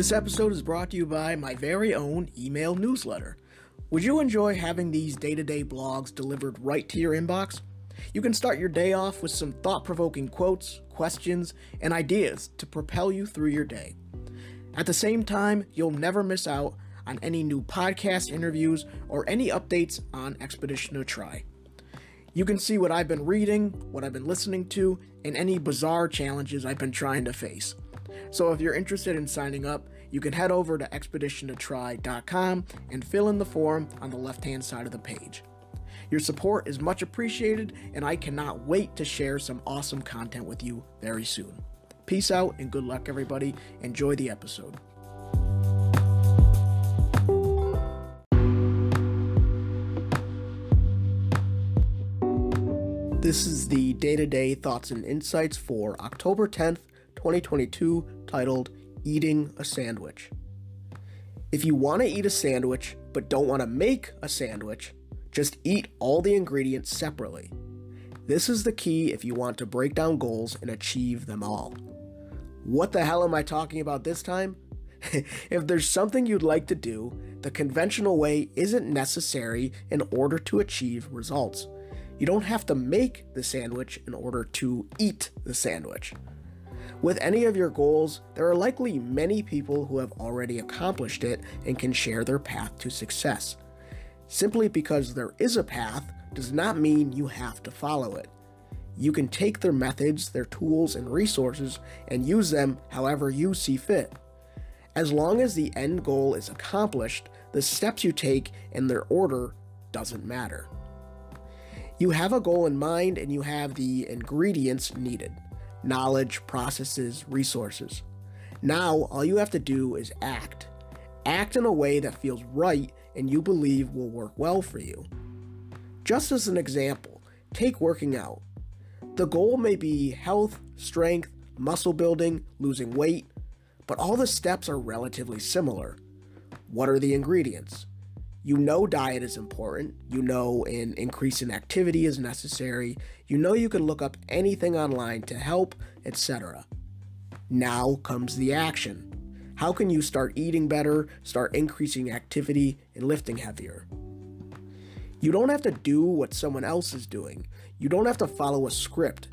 This episode is brought to you by my very own email newsletter. Would you enjoy having these day-to-day blogs delivered right to your inbox? You can start your day off with some thought-provoking quotes, questions, and ideas to propel you through your day. At the same time, you'll never miss out on any new podcast interviews or any updates on Expedition to Try. You can see what I've been reading, what I've been listening to, and any bizarre challenges I've been trying to face. So if you're interested in signing up, you can head over to expeditiontotry.com and fill in the form on the left-hand side of the page. Your support is much appreciated, and I cannot wait to share some awesome content with you very soon. Peace out and good luck, everybody. Enjoy the episode. This is the day-to-day thoughts and insights for October 10th, 2022, titled Eating a Sandwich. If you want to eat a sandwich but don't want to make a sandwich, just eat all the ingredients separately. This is the key if you want to break down goals and achieve them all. What the hell am I talking about this time? If there's something you'd like to do, the conventional way isn't necessary in order to achieve results. You don't have to make the sandwich in order to eat the sandwich. With any of your goals, there are likely many people who have already accomplished it and can share their path to success. Simply because there is a path does not mean you have to follow it. You can take their methods, their tools, and resources and use them however you see fit. As long as the end goal is accomplished, the steps you take and their order doesn't matter. You have a goal in mind and you have the ingredients needed. Knowledge, processes, resources. Now, all you have to do is act. Act in a way that feels right and you believe will work well for you. Just as an example, take working out. The goal may be health, strength, muscle building, losing weight, but all the steps are relatively similar. What are the ingredients? You know diet is important, you know an increase in activity is necessary, you know you can look up anything online to help, etc. Now comes the action. How can you start eating better, start increasing activity, and lifting heavier? You don't have to do what someone else is doing. You don't have to follow a script.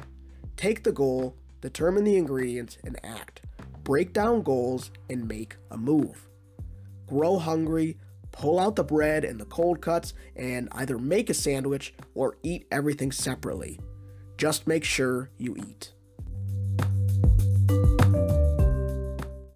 Take the goal, determine the ingredients, and act. Break down goals and make a move. Grow hungry. Pull out the bread and the cold cuts and either make a sandwich or eat everything separately. Just make sure you eat.